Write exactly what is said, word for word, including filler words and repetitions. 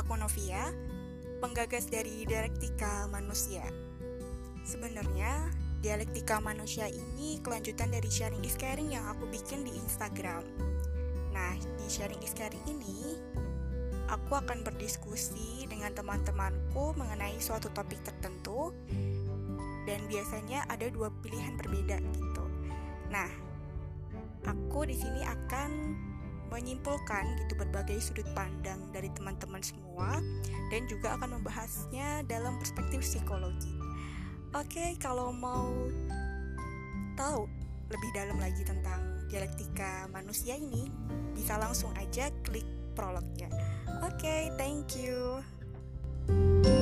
Aku Novia, penggagas dari dialektika manusia. Sebenarnya, dialektika manusia ini kelanjutan dari sharing is caring yang aku bikin di Instagram. Nah, di sharing is caring ini, aku akan berdiskusi dengan teman-temanku mengenai suatu topik tertentu, dan biasanya ada dua pilihan berbeda gitu. Nah, aku di sini akan menyimpulkan gitu berbagai sudut pandang dari teman-teman semua dan juga akan membahasnya dalam perspektif psikologi. Oke, kalau mau tahu lebih dalam lagi tentang dialektika manusia ini, bisa langsung aja klik prolognya. Oke, thank you.